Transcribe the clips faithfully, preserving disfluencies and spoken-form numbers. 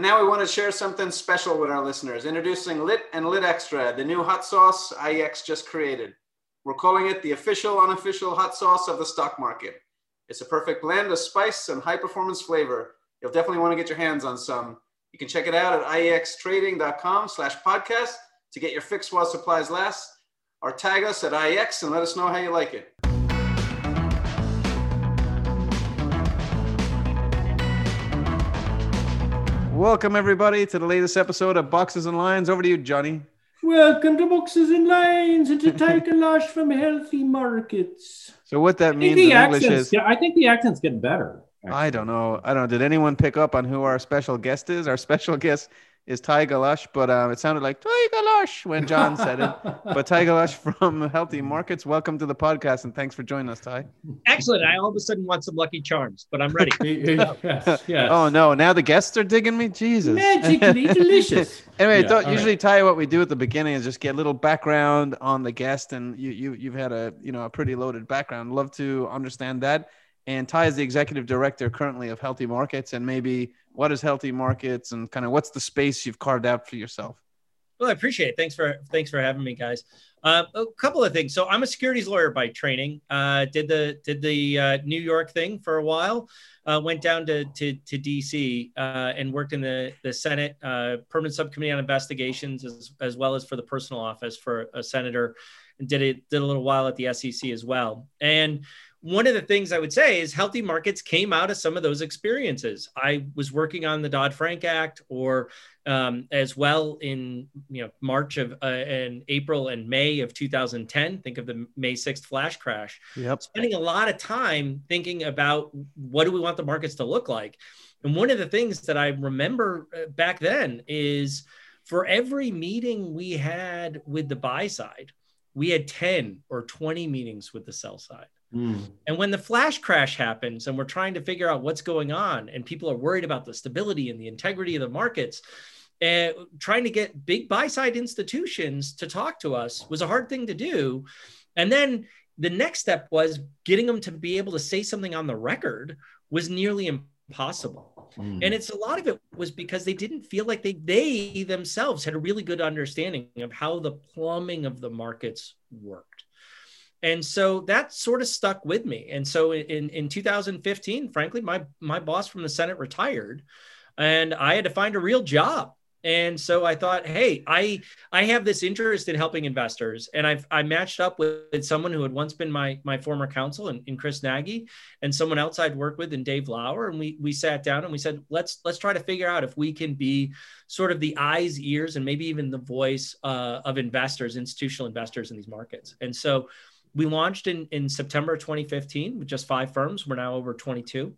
And now we want to share something special with our listeners, introducing Lit and Lit Extra, the new hot sauce I E X just created. We're calling it the official unofficial hot sauce of the stock market. It's a perfect blend of spice and high performance flavor. You'll definitely want to get your hands on some. You can check it out at I E X trading dot com slash podcast to get your fix while supplies last, or tag us at I E X and let us know how you like it. Welcome, everybody, to the latest episode of Boxes and Lines. Over to you, Johnny. Welcome to Boxes and Lines, and to Ty Gellasch from Healthy Markets. So what that means in English is... Yeah, I think the accent's getting better. Actually. I don't know. I don't know. Did anyone pick up on who our special guest is? Our special guest is Ty Gellasch, but um, it sounded like Ty Gellasch when John said it. But Ty Gellasch from Healthy Markets, welcome to the podcast, and thanks for joining us, Ty. Excellent. I all of a sudden want some Lucky Charms, but I'm ready. yes, yes. Oh, no. Now the guests are digging me? Jesus. Magically delicious. Anyway, yeah, don't, usually, right. Ty, what we do at the beginning is just get a little background on the guest, and you, you, you've had a, you know, a pretty loaded background. Love to understand that. And Ty is the executive director currently of Healthy Markets, and maybe what is Healthy Markets and kind of what's the space you've carved out for yourself? Well, I appreciate it. Thanks for thanks for having me, guys. Uh, a couple of things. So I'm a securities lawyer by training. Uh, did the did the uh, New York thing for a while. Uh, went down to to, to D C uh, and worked in the the Senate uh, Permanent Subcommittee on Investigations, as as well as for the personal office for a senator, and did it did a little while at the S E C as well. And one of the things I would say is Healthy Markets came out of some of those experiences. I was working on the Dodd-Frank Act, or um, as well in you know March of uh, and April and May of two thousand ten. Think of the May sixth flash crash. Yep. Spending a lot of time thinking about what do we want the markets to look like. And one of the things that I remember back then is for every meeting we had with the buy side, we had ten or twenty meetings with the sell side. Mm. And when the flash crash happens and we're trying to figure out what's going on and people are worried about the stability and the integrity of the markets, and uh, trying to get big buy-side institutions to talk to us was a hard thing to do. And then the next step was getting them to be able to say something on the record was nearly impossible. Mm. And it's a lot of it was because they didn't feel like they, they themselves had a really good understanding of how the plumbing of the markets worked. And so that sort of stuck with me. And so in, in two thousand fifteen, frankly, my, my boss from the Senate retired and I had to find a real job. And so I thought, hey, I, I have this interest in helping investors. And I've, I matched up with, with someone who had once been my, my former counsel and, and Chris Nagy, and someone else I'd worked with and Dave Lauer. And we, we sat down and we said, let's, let's try to figure out if we can be sort of the eyes, ears, and maybe even the voice uh, of investors, institutional investors in these markets. And so we launched in, in September twenty fifteen with just five firms. We're now over twenty-two.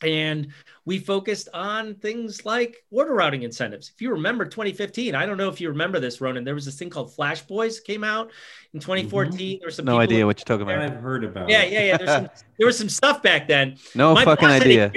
And we focused on things like order routing incentives. If you remember twenty fifteen, I don't know if you remember this, Ronan, there was this thing called Flash Boys came out in twenty fourteen. Mm-hmm. There was some no idea who, what you're talking about. I've heard about yeah, it. Yeah, yeah, yeah. Some, there was some stuff back then. No my fucking idea.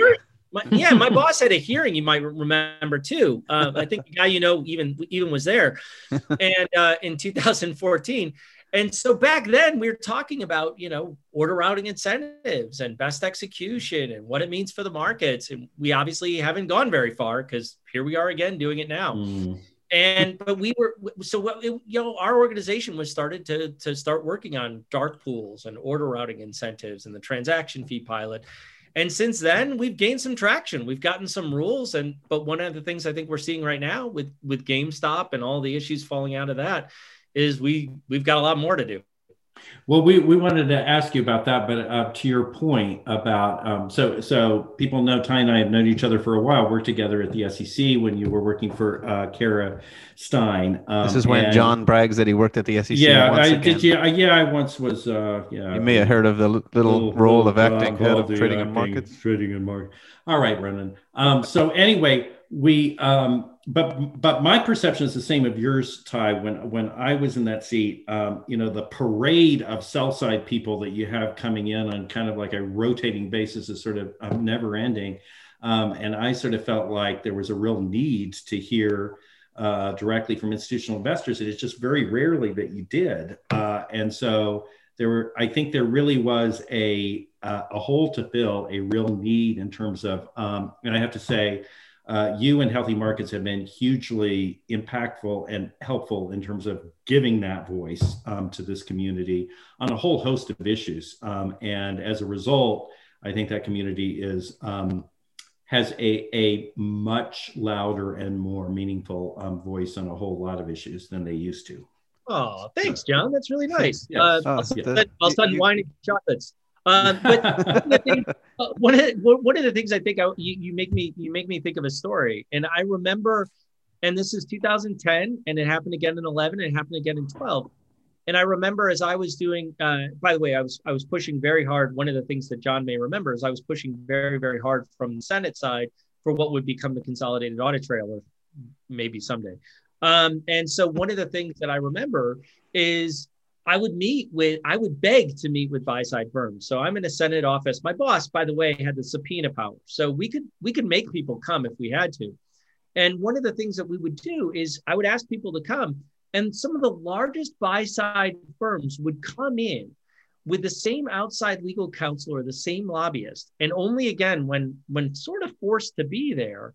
My, yeah, my boss had a hearing. You might remember too. Uh, I think the guy you know even even was there. And uh, in two thousand fourteen. And so back then we were talking about, you know, order routing incentives and best execution and what it means for the markets. And we obviously haven't gone very far because here we are again doing it now. Mm. And but we were so what it, you know our organization was started to to start working on dark pools and order routing incentives and the transaction fee pilot. And since then, we've gained some traction. We've gotten some rules. And but one of the things I think we're seeing right now with with GameStop and all the issues falling out of that is we we've got a lot more to do. Well, we we wanted to ask you about that, but uh, to your point about um, so so people know Ty and I have known each other for a while. Worked together at the S E C when you were working for uh, Kara Stein. Um, this is when and, John brags that he worked at the S E C. Yeah, once I again. did. Yeah, yeah, I once was. Uh, yeah, you may have heard of the little, little role of acting uh, head of trading and markets. Trading and market. All right, Ronan. Um, so anyway, we. Um, But but my perception is the same of yours, Ty. When when I was in that seat, um, you know, the parade of sell side people that you have coming in on kind of like a rotating basis is sort of um, never ending. Um, and I sort of felt like there was a real need to hear uh, directly from institutional investors. It is just very rarely that you did. Uh, and so there were, I think there really was a uh, a hole to fill, a real need in terms of, um, and I have to say, Uh, you and Healthy Markets have been hugely impactful and helpful in terms of giving that voice um, to this community on a whole host of issues. Um, and as a result, I think that community is um, has a, a much louder and more meaningful um, voice on a whole lot of issues than they used to. Oh, thanks, John. That's really nice. Yes. Uh, oh, I'll start, the, I'll start you, wine and chocolates. Uh, but one, of the things, uh, one, of the, one of the things I think I, you, you make me you make me think of a story, and I remember, and this is two thousand ten, and it happened again in eleven, and it happened again in twelve, and I remember as I was doing. Uh, by the way, I was I was pushing very hard. One of the things that John may remember is I was pushing very very hard from the Senate side for what would become the consolidated audit trail, or maybe someday. Um, and so one of the things that I remember is I would meet with, I would beg to meet with buy side firms. So I'm in a Senate office. My boss, by the way, had the subpoena power. So we could, we could make people come if we had to. And one of the things that we would do is I would ask people to come, and some of the largest buy side firms would come in with the same outside legal counsel or the same lobbyist. And only again, when, when sort of forced to be there,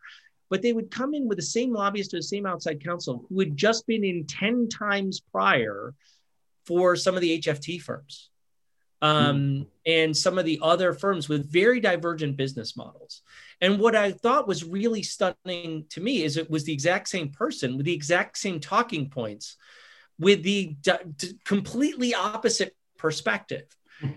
but they would come in with the same lobbyist or the same outside counsel who had just been in ten times prior for some of the H F T firms um, mm-hmm. and some of the other firms with very divergent business models. And what I thought was really stunning to me is it was the exact same person with the exact same talking points with the d- d- completely opposite perspective.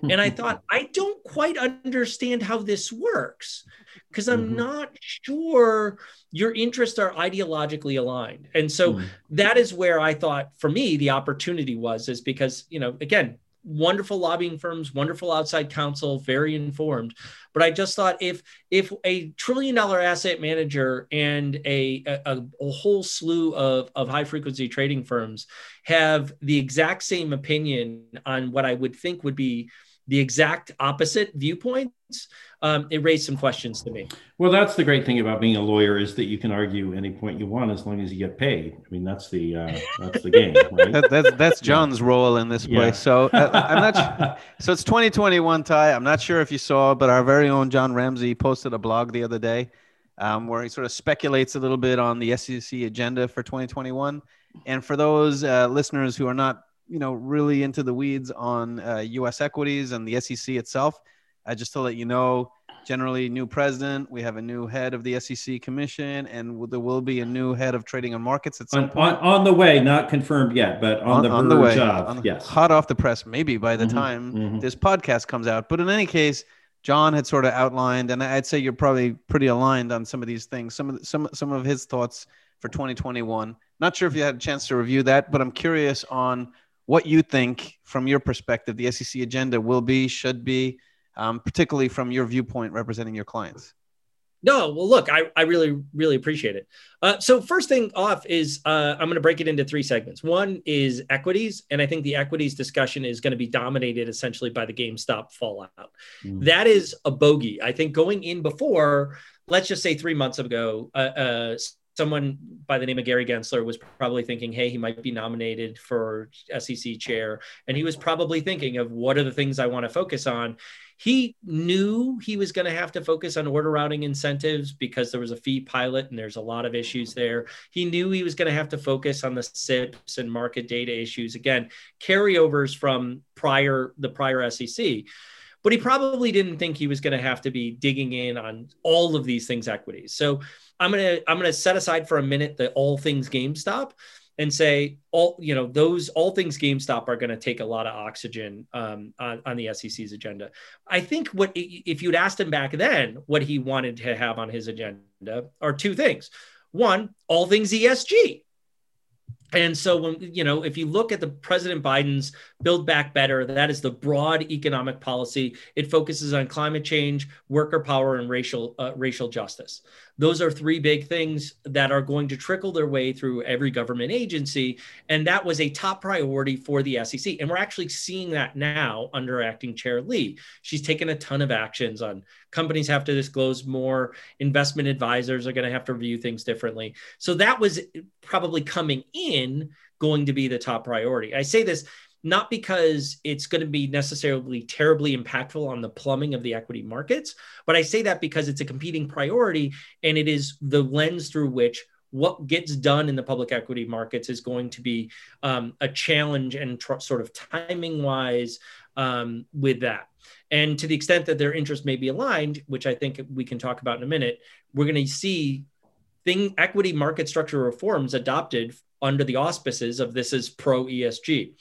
And I thought, I don't quite understand how this works, because I'm mm-hmm. not sure your interests are ideologically aligned. And so mm-hmm. that is where I thought for me, the opportunity was, is because, you know, again, wonderful lobbying firms, wonderful outside counsel, very informed. But I just thought if if a trillion dollar asset manager and a, a, a whole slew of, of high frequency trading firms have the exact same opinion on what I would think would be the exact opposite viewpoints, um, it raised some questions to me. Well, that's the great thing about being a lawyer, is that you can argue any point you want as long as you get paid. I mean, that's the uh, that's the game, right? that, that's that's John's role in this yeah. place. So uh, I'm not. Sure. So it's twenty twenty-one, Ty. I'm not sure if you saw, but our very own John Ramsey posted a blog the other day um, where he sort of speculates a little bit on the S E C agenda for twenty twenty-one. And for those uh, listeners who are not, you know, really into the weeds on uh, U S equities and the S E C itself, uh, just to let you know, generally new president, we have a new head of the S E C commission, and there will be a new head of trading and markets at some on, point. On, on the way, not confirmed yet, but on, on the on the way, of, on, yes. hot off the press, maybe by the mm-hmm, time mm-hmm. this podcast comes out. But in any case, John had sort of outlined, and I'd say you're probably pretty aligned on some of these things, some of the, some some of his thoughts for twenty twenty-one. Not sure if you had a chance to review that, but I'm curious on what you think, from your perspective, the S E C agenda will be, should be, um, particularly from your viewpoint representing your clients. No, well, look, I, I really, really appreciate it. Uh, so first thing off is uh, I'm going to break it into three segments. One is equities. And I think the equities discussion is going to be dominated essentially by the GameStop fallout. Mm. That is a bogey. I think going in before, let's just say three months ago, uh, uh, someone by the name of Gary Gensler was probably thinking, hey, he might be nominated for S E C chair. And he was probably thinking of, what are the things I want to focus on? He knew he was going to have to focus on order routing incentives because there was a fee pilot and there's a lot of issues there. He knew he was going to have to focus on the S I Ps and market data issues. Again, carryovers from prior the prior S E C. But he probably didn't think he was going to have to be digging in on all of these things equities. So I'm going to I'm going to set aside for a minute the all things GameStop and say, all, you know, those all things GameStop are going to take a lot of oxygen um, on, on the S E C's agenda. I think what if you'd asked him back then what he wanted to have on his agenda are two things. One, all things E S G. And so, when you know, if you look at the President Biden's Build Back Better, that is the broad economic policy. It focuses on climate change, worker power, and racial uh, racial justice. Those are three big things that are going to trickle their way through every government agency. And that was a top priority for the S E C. And we're actually seeing that now under Acting Chair Lee. She's taken a ton of actions on companies have to disclose more, investment advisors are going to have to review things differently. So that was probably coming in going to be the top priority. I say this not because it's going to be necessarily terribly impactful on the plumbing of the equity markets, but I say that because it's a competing priority, and it is the lens through which what gets done in the public equity markets is going to be um, a challenge, and tr- sort of timing wise um, with that. And to the extent that their interests may be aligned, which I think we can talk about in a minute, we're going to see thing equity market structure reforms adopted under the auspices of this is pro E S G.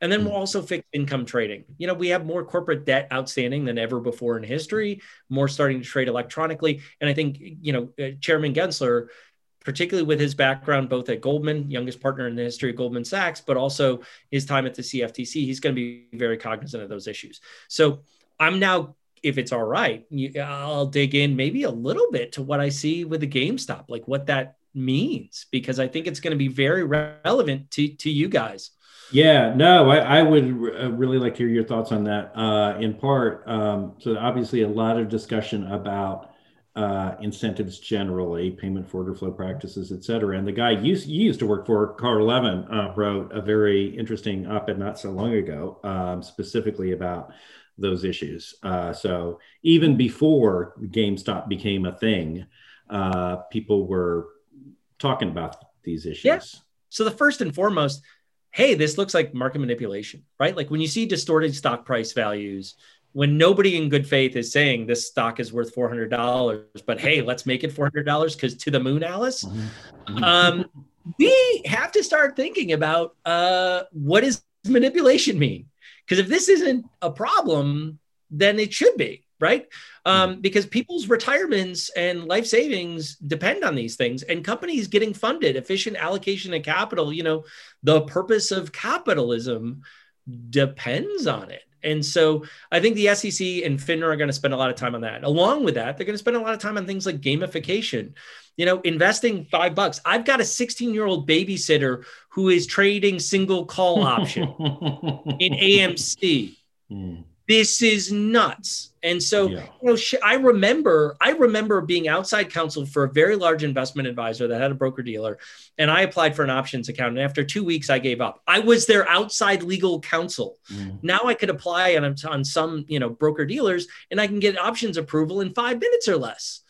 And then we'll also fixed income trading. You know, we have more corporate debt outstanding than ever before in history, more starting to trade electronically. And I think, you know, uh, Chairman Gensler, particularly with his background, both at Goldman, youngest partner in the history of Goldman Sachs, but also his time at the C F T C, he's going to be very cognizant of those issues. So I'm now, if it's all right, you, I'll dig in maybe a little bit to what I see with the GameStop, like what that means, because I think it's going to be very relevant to, to you guys. Yeah, no, I, I would r- really like to hear your thoughts on that uh, in part. Um, so obviously a lot of discussion about uh incentives generally, payment for order flow practices, et cetera. And the guy you, you used to work for, Carl Levin, uh, wrote a very interesting op-ed not so long ago, um, specifically about those issues. Uh, so even before GameStop became a thing, uh, people were talking about these issues. Yeah. So the first and foremost, hey, this looks like market manipulation, right? Like when you see distorted stock price values, when nobody in good faith is saying this stock is worth four hundred dollars, but hey, let's make it four hundred dollars because to the moon, Alice. Um, we have to start thinking about uh, what does manipulation mean? Because if this isn't a problem, then it should be, right? Um, because people's retirements and life savings depend on these things, and companies getting funded, efficient allocation of capital, you know, the purpose of capitalism depends on it. And so I think the S E C and FINRA are going to spend a lot of time on that. Along with that, they're going to spend a lot of time on things like gamification, you know, investing five bucks. I've got a sixteen year old babysitter who is trading single call option in A M C. Mm. This is nuts. And so yeah. you know, I remember, I remember being outside counsel for a very large investment advisor that had a broker dealer, and I applied for an options account. And after two weeks, I gave up. I was their outside legal counsel. Mm. Now I could apply on, on some, you know, broker dealers, and I can get options approval in five minutes or less.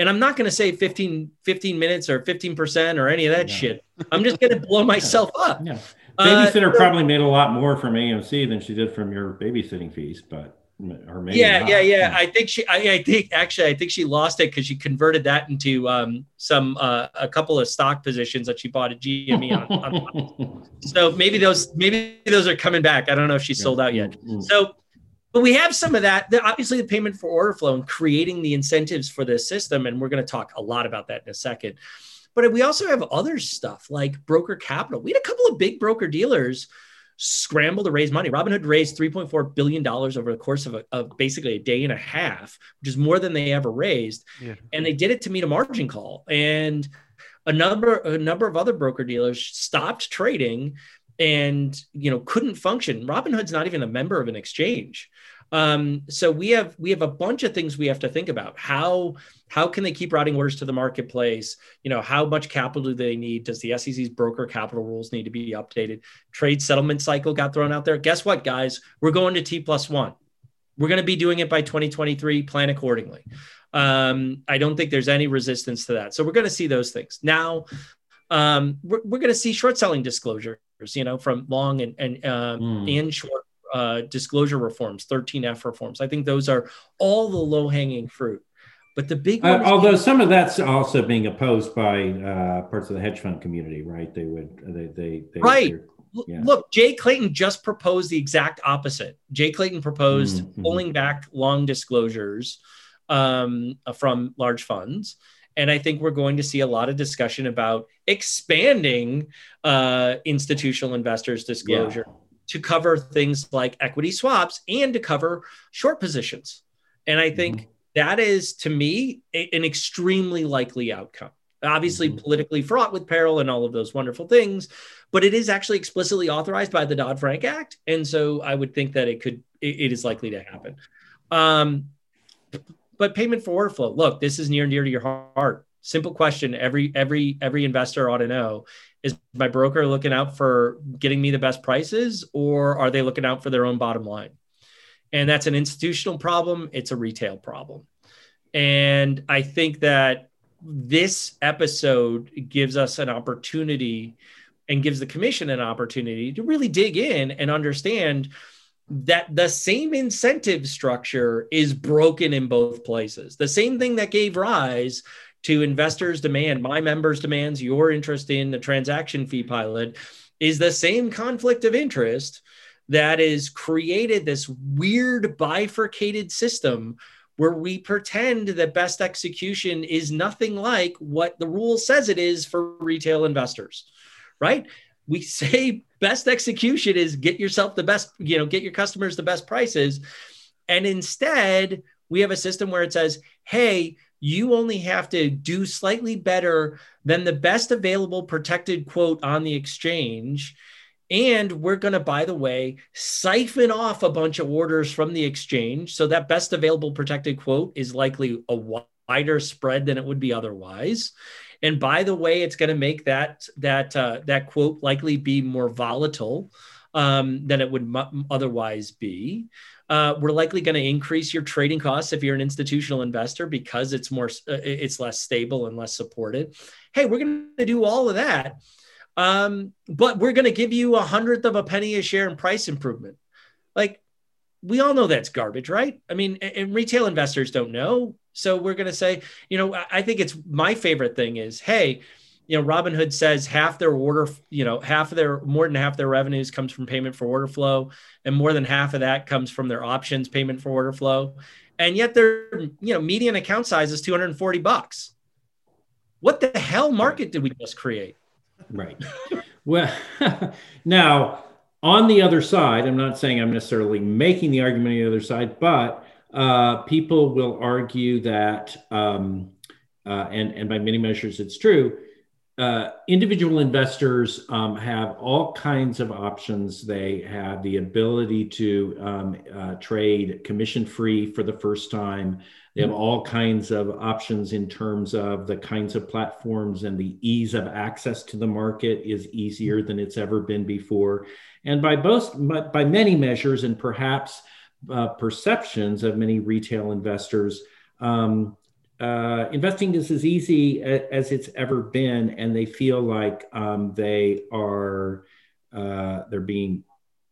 And I'm not going to say fifteen, fifteen minutes or fifteen percent or any of that yeah. shit. I'm just going to blow myself yeah. up. Yeah. Babysitter uh, so, probably made a lot more from A M C than she did from your babysitting fees, but or maybe yeah, not. yeah, yeah. I think she, I, I think actually, I think she lost it because she converted that into um, some uh, a couple of stock positions that she bought at G M E on. on so maybe those, maybe those are coming back. I don't know if she yeah. sold out yet. Mm-hmm. So, but we have some of that. The, obviously, the payment for order flow and creating the incentives for this system, and we're going to talk a lot about that in a second. But we also have other stuff like broker capital. We had a couple of big broker dealers scramble to raise money. Robinhood raised three point four billion dollars over the course of, a, of basically a day and a half, which is more than they ever raised. Yeah. And they did it to meet a margin call. And a number, a number of other broker dealers stopped trading and, you know, couldn't function. Robinhood's not even a member of an exchange. Um, so we have we have a bunch of things we have to think about. How how can they keep routing orders to the marketplace? You know, how much capital do they need? Does the S E C's broker capital rules need to be updated? Trade settlement cycle got thrown out there. Guess what, guys? We're going to T plus one. We're going to be doing it by twenty twenty-three. Plan accordingly. Um, I don't think there's any resistance to that. So we're going to see those things. Now, um, we're, we're going to see short selling disclosures, you know, from long and, and, um, mm. and short. Uh, disclosure reforms, thirteen F reforms. I think those are all the low-hanging fruit. But the big one uh, although being- some of that's also being opposed by uh, parts of the hedge fund community, right? They would, they, they, they right. Yeah. Look, Jay Clayton just proposed the exact opposite. Jay Clayton proposed mm-hmm. pulling back long disclosures um, from large funds. And I think we're going to see a lot of discussion about expanding uh, institutional investors' disclosure. Yeah. To cover things like equity swaps and to cover short positions. And I think mm-hmm. that is, to me, a, an extremely likely outcome. Obviously, mm-hmm. politically fraught with peril and all of those wonderful things, but it is actually explicitly authorized by the Dodd-Frank Act. And so I would think that it could, it, it is likely to happen. Um, but payment for order flow, look, this is near and dear to your heart. Simple question every, every, every investor ought to know. Is my broker looking out for getting me the best prices, or are they looking out for their own bottom line? And that's an institutional problem. It's a retail problem. And I think that this episode gives us an opportunity and gives the commission an opportunity to really dig in and understand that the same incentive structure is broken in both places. The same thing that gave rise to investors' demand, my members' demands, your interest in the transaction fee pilot, is the same conflict of interest that has created this weird bifurcated system where we pretend that best execution is nothing like what the rule says it is for retail investors, right? We say best execution is get yourself the best, you know, get your customers the best prices. And instead, we have a system where it says, hey, you only have to do slightly better than the best available protected quote on the exchange. And we're going to, by the way, siphon off a bunch of orders from the exchange. So that best available protected quote is likely a wider spread than it would be otherwise. And by the way, it's going to make that that uh, that quote likely be more volatile um, than it would m- otherwise be. Uh, we're likely going to increase your trading costs if you're an institutional investor because it's more uh, it's less stable and less supported. Hey, we're going to do all of that. Um, but we're going to give you a hundredth of a penny a share in price improvement. Like, we all know that's garbage, right? I mean, and retail investors don't know. So we're going to say, you know, I think it's my favorite thing is, hey, you know, Robinhood says half their order, you know, half of their, more than half their revenues comes from payment for order flow. And more than half of that comes from their options payment for order flow. And yet their, you know, median account size is two hundred forty bucks. What the hell market did we just create? Right. Well, now on the other side, I'm not saying I'm necessarily making the argument on the other side, but uh, people will argue that, um, uh, and, and by many measures, it's true, uh, individual investors um, have all kinds of options. They have the ability to um, uh, trade commission-free for the first time. They have all kinds of options in terms of the kinds of platforms, and the ease of access to the market is easier than it's ever been before. And by both, by many measures and perhaps uh, perceptions of many retail investors, um, uh, investing is as easy a, as it's ever been, and they feel like um, they are uh, they're being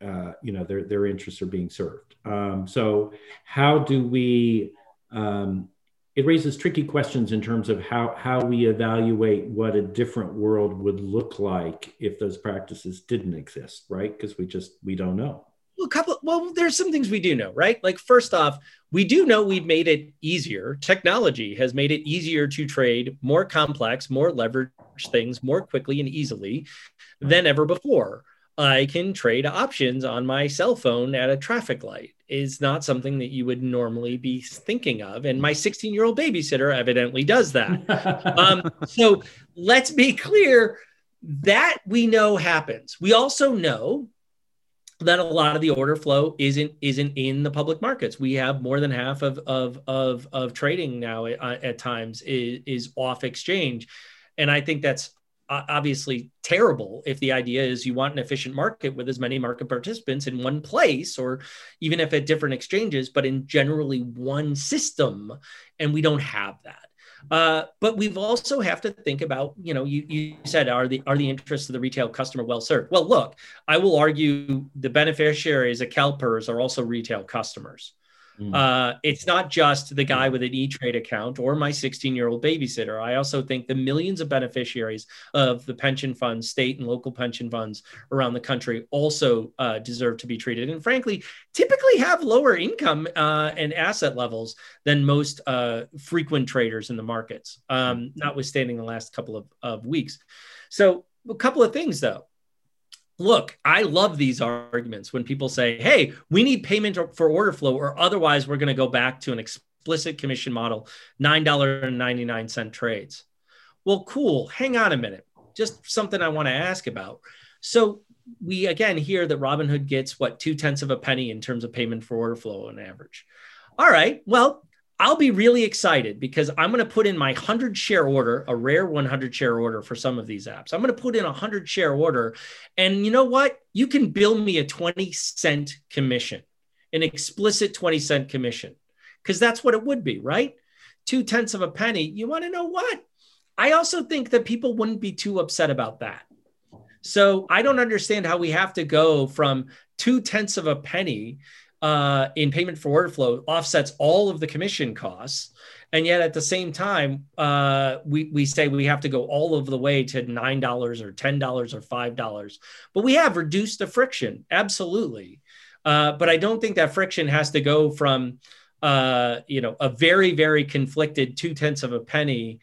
uh, you know their their interests are being served. Um, so how do we Um, it raises tricky questions in terms of how, how we evaluate what a different world would look like if those practices didn't exist, right? Because we just, we don't know. Well, a couple, well, there's some things we do know, right? Like, first off, we do know we've made it easier. Technology has made it easier to trade more complex, more leveraged things more quickly and easily than ever before. I can trade options on my cell phone at a traffic light. Is not something that you would normally be thinking of. And my sixteen-year-old babysitter evidently does that. um, so let's be clear, that we know happens. We also know that a lot of the order flow isn't isn't in the public markets. We have more than half of, of, of, of trading now at, at times is, is off exchange. And I think that's obviously terrible if the idea is you want an efficient market with as many market participants in one place, or even if at different exchanges, but in generally one system, and we don't have that. Uh, but we've also have to think about, you know, you, you said, are the are the interests of the retail customer well served? Well, look, I will argue the beneficiaries of CalPERS are also retail customers. Uh, it's not just the guy with an E-Trade account or my sixteen-year-old babysitter. I also think the millions of beneficiaries of the pension funds, state and local pension funds around the country also uh, deserve to be treated. And frankly, typically have lower income uh, and asset levels than most uh, frequent traders in the markets, um, notwithstanding the last couple of, of weeks. So a couple of things, though. Look, I love these arguments when people say, hey, we need payment for order flow, or otherwise we're going to go back to an explicit commission model, nine ninety-nine trades. Well, cool. Hang on a minute. Just something I want to ask about. So we, again, hear that Robinhood gets, what, two tenths of a penny in terms of payment for order flow on average. All right. Well, I'll be really excited because I'm going to put in my one hundred share order, a rare one hundred share order for some of these apps. I'm going to put in a one hundred share order. And you know what? You can bill me a twenty cent commission, an explicit twenty cent commission, because that's what it would be, right? Two tenths of a penny. You want to know what? I also think that people wouldn't be too upset about that. So I don't understand how we have to go from two tenths of a penny Uh, in payment for order flow offsets all of the commission costs. And yet at the same time, uh, we, we say we have to go all of the way to nine dollars or ten dollars or five dollars, but we have reduced the friction. Absolutely. Uh, but I don't think that friction has to go from, uh, you know, a very, very conflicted two tenths of a penny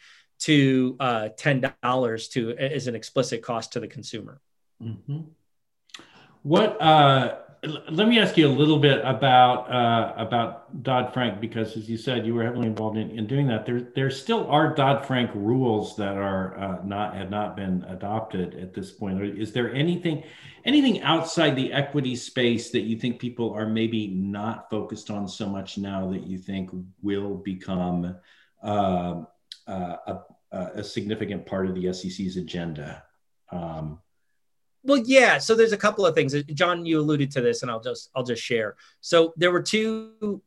to uh, ten dollars to as an explicit cost to the consumer. Mm-hmm. What, uh, Let me ask you a little bit about uh, about Dodd-Frank, because as you said, you were heavily involved in, in doing that. There, there still are Dodd-Frank rules that are uh, not have not been adopted at this point. Is there anything anything outside the equity space that you think people are maybe not focused on so much now that you think will become uh, uh, a, a significant part of the S E C's agenda? Um, Well, yeah. So there's a couple of things. John, you alluded to this, and I'll just I'll just share. So there were two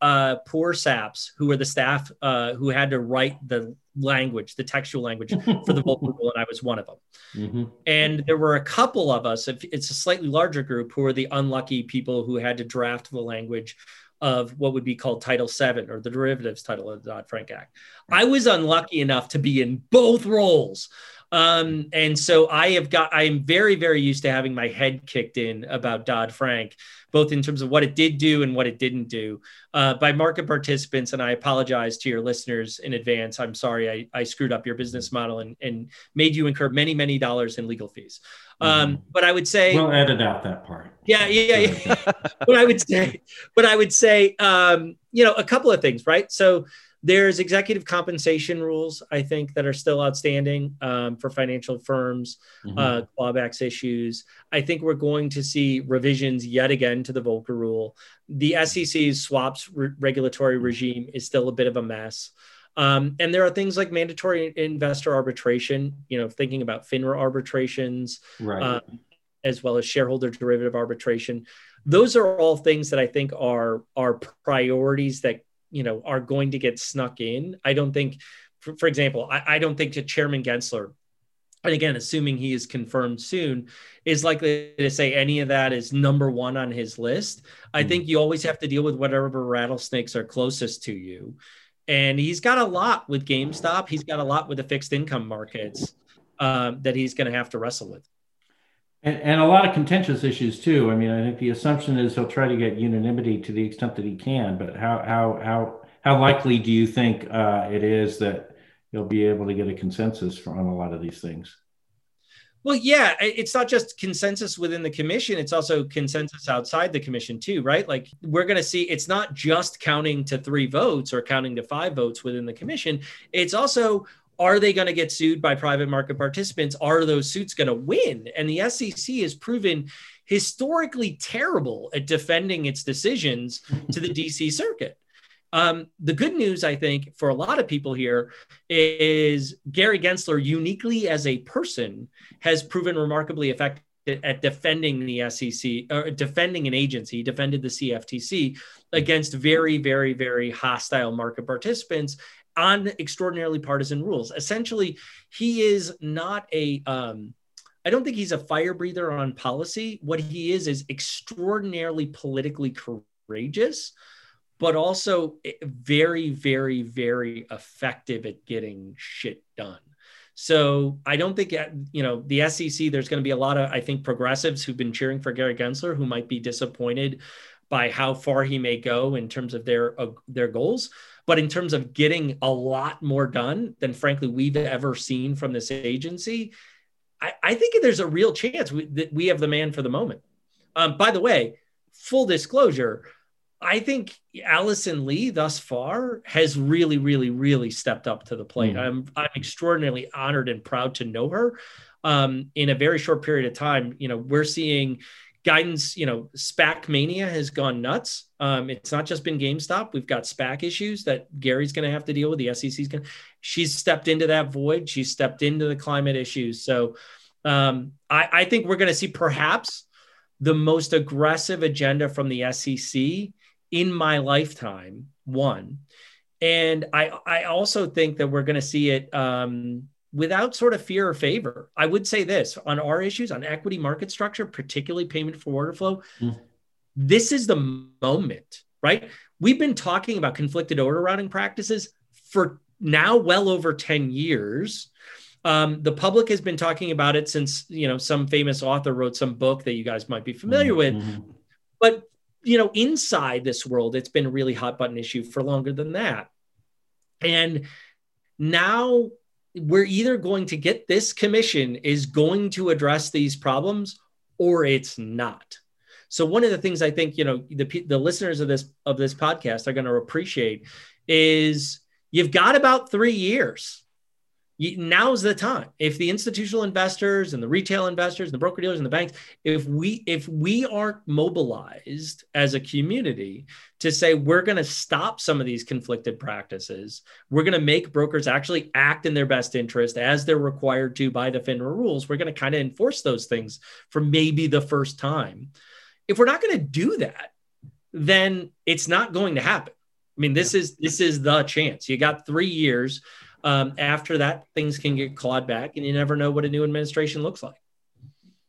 uh, poor saps who were the staff uh, who had to write the language, the textual language for the Volcker Rule, and I was one of them. Mm-hmm. And there were a couple of us. It's a slightly larger group who are the unlucky people who had to draft the language of what would be called Title seven, or the derivatives title of the Dodd-Frank Act. I was unlucky enough to be in both roles. Um, and so I have got, I am very, very used to having my head kicked in about Dodd-Frank, both in terms of what it did do and what it didn't do, uh, by market participants. And I apologize to your listeners in advance. I'm sorry, I, I screwed up your business model and, and made you incur many, many dollars in legal fees. Um, mm-hmm. But I would say, we'll edit out that part. Yeah. Yeah. yeah. But I would say, but I would say, um, you know, a couple of things, right? So there's executive compensation rules, I think, that are still outstanding um, for financial firms, mm-hmm. uh, clawbacks issues. I think we're going to see revisions yet again to the Volcker Rule. The S E C's swaps re- regulatory regime is still a bit of a mess. Um, and there are things like mandatory investor arbitration, you know, thinking about FINRA arbitrations, right. um, as well as shareholder derivative arbitration. Those are all things that I think are, are priorities that you know, are going to get snuck in. I don't think, for, for example, I, I don't think that Chairman Gensler, and again, assuming he is confirmed soon, is likely to say any of that is number one on his list. I mm-hmm. think you always have to deal with whatever rattlesnakes are closest to you. And he's got a lot with GameStop. He's got a lot with the fixed income markets um, that he's going to have to wrestle with. And, and a lot of contentious issues too. I mean, I think the assumption is he'll try to get unanimity to the extent that he can. But how how how how likely do you think uh, it is that he'll be able to get a consensus for, on a lot of these things? Well, yeah, it's not just consensus within the commission; it's also consensus outside the commission too, right? Like we're going to see, it's not just counting to three votes or counting to five votes within the commission. It's also, are they going to get sued by private market participants? Are those suits going to win? And the S E C has proven historically terrible at defending its decisions to the D C Circuit. Um, the good news, I think, for a lot of people here is Gary Gensler, uniquely as a person, has proven remarkably effective at defending the S E C, or defending an agency. He defended the C F T C against very, very, very hostile market participants on extraordinarily partisan rules. Essentially, he is not a, um, I don't think he's a fire breather on policy. What he is is extraordinarily politically courageous, but also very, very, very effective at getting shit done. So I don't think, you know, the S E C, there's going to be a lot of, I think, progressives who've been cheering for Gary Gensler who might be disappointed by how far he may go in terms of their uh, their goals. But in terms of getting a lot more done than, frankly, we've ever seen from this agency, I, I think there's a real chance we, that we have the man for the moment. Um, by the way, full disclosure, I think Allison Lee thus far has really, really, really stepped up to the plate. Mm. I'm, I'm extraordinarily honored and proud to know her. Um, in a very short period of time, you know, we're seeing guidance, you know, SPAC mania has gone nuts. Um, it's not just been GameStop. We've got SPAC issues that Gary's going to have to deal with. The S E C's going to, she's stepped into that void. She's stepped into the climate issues. So um, I, I think we're going to see perhaps the most aggressive agenda from the S E C in my lifetime, one. And I, I also think that we're going to see it um, without sort of fear or favor. I would say this on our issues, on equity market structure, particularly payment for order flow, mm. this is the moment, right? We've been talking about conflicted order routing practices for now well over ten years. Um, the public has been talking about it since, you know, some famous author wrote some book that you guys might be familiar mm-hmm. with. But, you know, inside this world, it's been a really hot button issue for longer than that. And now we're either going to get this commission is going to address these problems or it's not. So one of the things I think, you know, the, the listeners of this, of this podcast are going to appreciate is you've got about three years. You, now's the time. If the institutional investors and the retail investors and the broker dealers and the banks, if we if we aren't mobilized as a community to say we're going to stop some of these conflicted practices, we're going to make brokers actually act in their best interest as they're required to by the FINRA rules, we're going to kind of enforce those things for maybe the first time. If we're not going to do that, then it's not going to happen. I mean, this is this is the chance. You got three years. Um, after that, things can get clawed back, and you never know what a new administration looks like.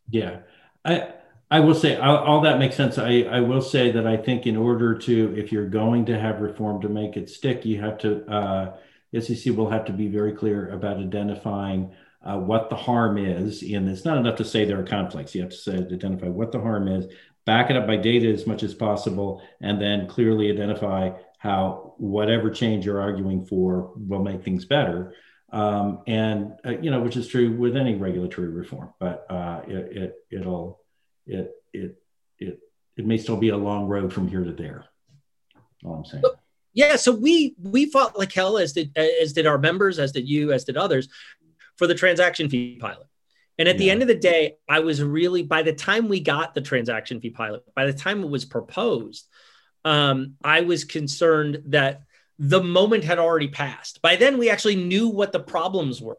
Yeah, I I will say I'll, all that makes sense. I, I will say that I think in order to, if you're going to have reform to make it stick, you have to, uh, the S E C will have to be very clear about identifying uh, what the harm is in this. Not enough to say there are conflicts. You have to say, identify what the harm is, back it up by data as much as possible, and then clearly identify how whatever change you're arguing for will make things better. Um, and, uh, you know, which is true with any regulatory reform, but uh, it, it, it'll, it, it, it, it may still be a long road from here to there. All I'm saying. Yeah. So we, we fought like hell, as did, as did our members, as did you, as did others, for the transaction fee pilot. And at yeah. the end of the day, I was really, by the time we got the transaction fee pilot, by the time it was proposed, Um, I was concerned that the moment had already passed. By then, we actually knew what the problems were.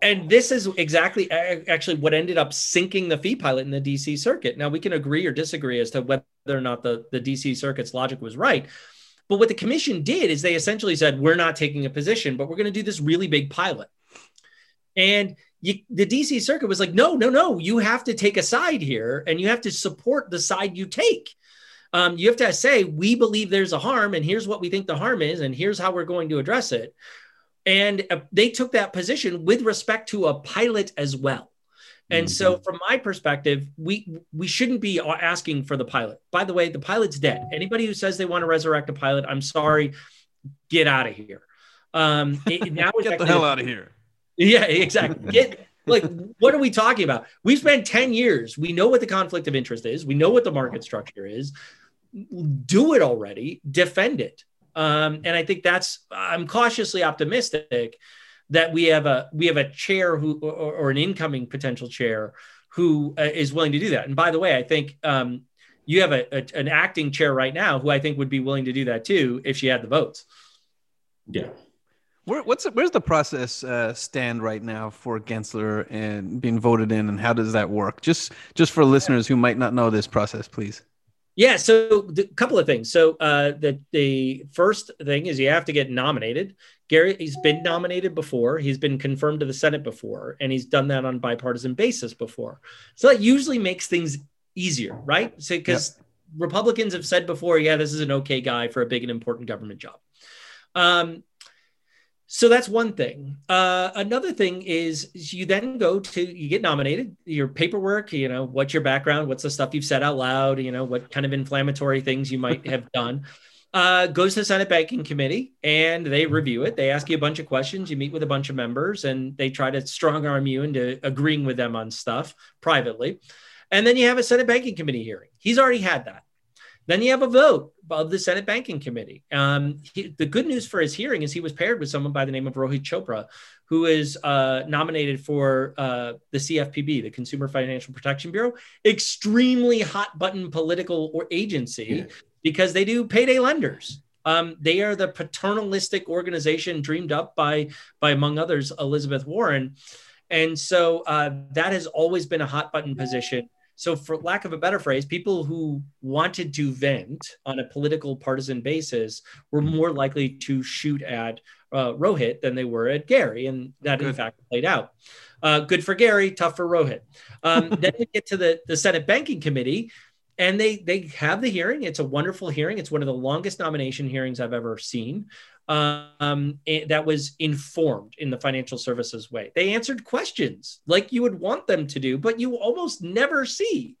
And this is exactly actually what ended up sinking the fee pilot in the D C Circuit. Now, we can agree or disagree as to whether or not the, the D C Circuit's logic was right. But what the commission did is they essentially said, we're not taking a position, but we're going to do this really big pilot. And you, the D C Circuit was like, no, no, no, you have to take a side here, and you have to support the side you take. Um, you have to say, we believe there's a harm, and here's what we think the harm is, and here's how we're going to address it. And uh, they took that position with respect to a pilot as well. And mm-hmm. so from my perspective, we we shouldn't be asking for the pilot. By the way, the pilot's dead. Anybody who says they want to resurrect a pilot, I'm sorry, get out of here. Um, it, now get the hell out of here. Yeah, exactly. Get like, what are we talking about? We've spent ten years. We know what the conflict of interest is. We know what the market structure is. Do it already. Defend it. Um, and I think that's, I'm cautiously optimistic that we have a we have a chair who or, or an incoming potential chair who uh, is willing to do that. And by the way, I think um, you have a, a an acting chair right now who I think would be willing to do that too if she had the votes. Yeah. Where, what's where's the process uh, stand right now for Gensler and being voted in, and how does that work? Just just for listeners who might not know this process, please. Yeah, so a couple of things. So uh, the the first thing is you have to get nominated. Gary, he's been nominated before. He's been confirmed to the Senate before, and he's done that on a bipartisan basis before. So that usually makes things easier, right? So because yep. Republicans have said before, yeah, this is an okay guy for a big and important government job. Um. So that's one thing. Uh, another thing is you then go to, you get nominated, your paperwork, you know, what's your background, what's the stuff you've said out loud, you know, what kind of inflammatory things you might have done, uh, goes to the Senate Banking Committee and they review it. They ask you a bunch of questions. You meet with a bunch of members and they try to strong arm you into agreeing with them on stuff privately. And then you have a Senate Banking Committee hearing. He's already had that. Then you have a vote of the Senate Banking Committee. Um, he, the good news for his hearing is he was paired with someone by the name of Rohit Chopra, who is uh, nominated for uh, the C F P B, the Consumer Financial Protection Bureau, extremely hot button political or agency yeah. because they do payday lenders. Um, they are the paternalistic organization dreamed up by, by among others, Elizabeth Warren. And so uh, that has always been a hot button position. So for lack of a better phrase, people who wanted to vent on a political partisan basis were more likely to shoot at uh, Rohit than they were at Gary. And that good. in fact played out. Uh, good for Gary, tough for Rohit. Um, then we get to the, the Senate Banking Committee. And they they have the hearing. It's a wonderful hearing. It's one of the longest nomination hearings I've ever seen. Um, that was informed in the financial services way. They answered questions like you would want them to do, but you almost never see.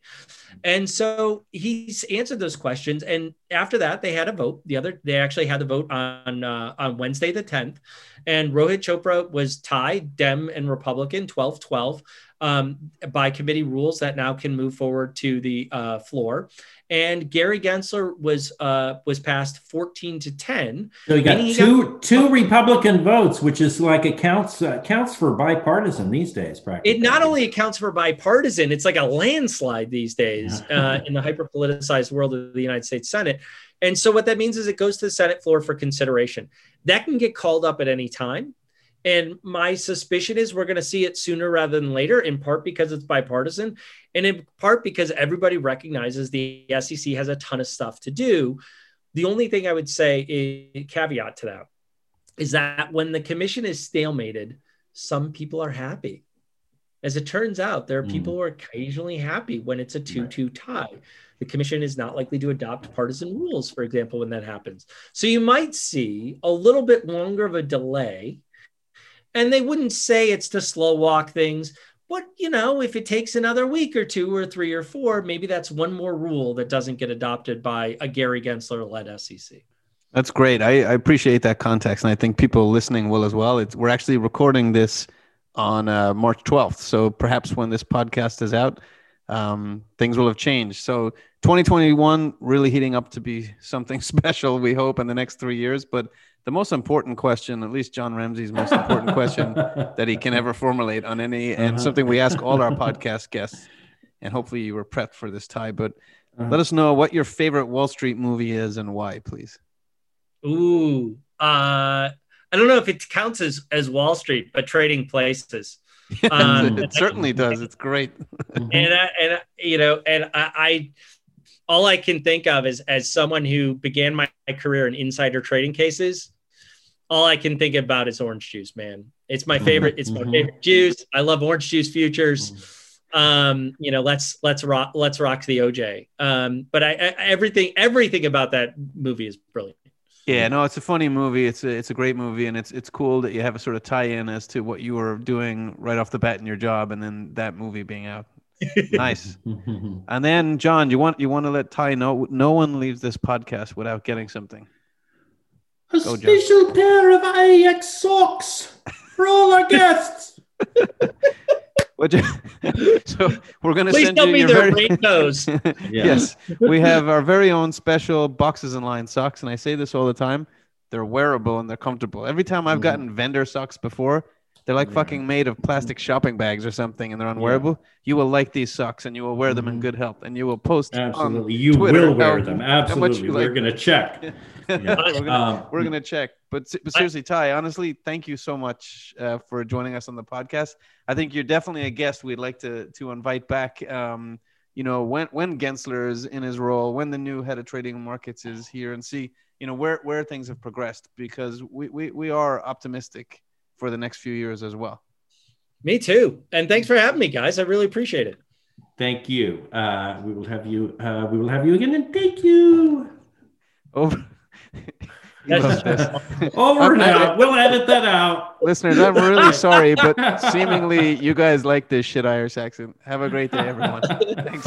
And so he's answered those questions. And after that, they had a vote. The other, they actually had the vote on uh, on Wednesday the tenth. And Rohit Chopra was tied, Dem and Republican, twelve twelve. Um, by committee rules that now can move forward to the uh, floor, and Gary Gensler was uh, was passed fourteen to ten. So you got two got- two Republican votes, which is like accounts uh, counts for bipartisan these days. Practically, it not only accounts for bipartisan; it's like a landslide these days yeah. uh, in the hyper politicized world of the United States Senate. And so what that means is it goes to the Senate floor for consideration. That can get called up at any time. And my suspicion is we're going to see it sooner rather than later, in part because it's bipartisan and in part because everybody recognizes the S E C has a ton of stuff to do. The only thing I would say is, caveat to that, is that when the commission is stalemated, some people are happy. As it turns out, there are people mm. who are occasionally happy when it's a two two tie. The commission is not likely to adopt partisan rules, for example, when that happens. So you might see a little bit longer of a delay. And they wouldn't say it's to slow walk things, but, you know, if it takes another week or two or three or four, maybe that's one more rule that doesn't get adopted by a Gary Gensler-led S E C. That's great. I, I appreciate that context. And I think people listening will as well. It's, we're actually recording this on uh, March twelfth. So perhaps when this podcast is out, um, things will have changed. So twenty twenty-one really heating up to be something special, we hope, in the next three years. But the most important question, at least John Ramsey's most important question that he can ever formulate on any, and uh-huh. something we ask all our podcast guests, and hopefully you were prepped for this, Ty, but uh-huh. let us know what your favorite Wall Street movie is and why, please. Ooh, uh, I don't know if it counts as, as Wall Street, but Trading Places. Yes, um, it certainly I, does. It's great. and, I, and I, you know, and I, I all I can think of is as someone who began my career in insider trading cases, all I can think about is orange juice, man. It's my favorite. It's my mm-hmm. favorite juice. I love orange juice futures. Um, you know, let's let's rock let's rock the O J. Um, but I, I, everything everything about that movie is brilliant. Yeah, no, it's a funny movie. It's a it's a great movie, and it's it's cool that you have a sort of tie-in as to what you were doing right off the bat in your job, and then that movie being out. Nice. And then, John, you want you want to let Ty know no one leaves this podcast without getting something. A Go, special John. Pair of I E X socks for all our guests. you, so we're going to send you your very rainbows. yeah. Yes, we have our very own special Boxes and Lines socks, and I say this all the time: they're wearable and they're comfortable. Every time I've mm-hmm. gotten vendor socks before, they're like yeah. fucking made of plastic shopping bags or something, and they're unwearable. Yeah. You will like these socks, and you will wear them mm-hmm. in good health, and you will post absolutely. On you Twitter will wear them absolutely. We're like. gonna check. yeah. Yeah. We're, gonna, um, we're gonna check. But, but seriously, Ty, honestly, thank you so much uh, for joining us on the podcast. I think you're definitely a guest we'd like to to invite back. Um, you know, when when Gensler is in his role, when the new head of trading markets is here, and see, you know, where where things have progressed, because we we we are optimistic for the next few years as well. Me too. And thanks for having me, guys. I really appreciate it. Thank you. Uh, we will have you. Uh, we will have you again. And thank you. Over. Over and out. We'll edit that out. Listeners, I'm really sorry, but seemingly you guys like this shit Irish accent. Have a great day, everyone. Thanks.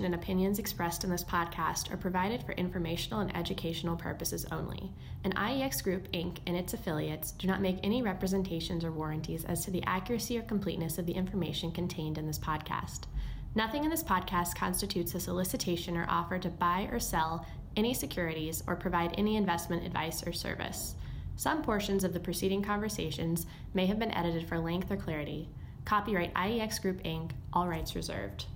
And opinions expressed in this podcast are provided for informational and educational purposes only, and I E X Group, Incorporated and its affiliates do not make any representations or warranties as to the accuracy or completeness of the information contained in this podcast. Nothing in this podcast constitutes a solicitation or offer to buy or sell any securities or provide any investment advice or service. Some portions of the preceding conversations may have been edited for length or clarity. Copyright I E X Group, Incorporated, all rights reserved.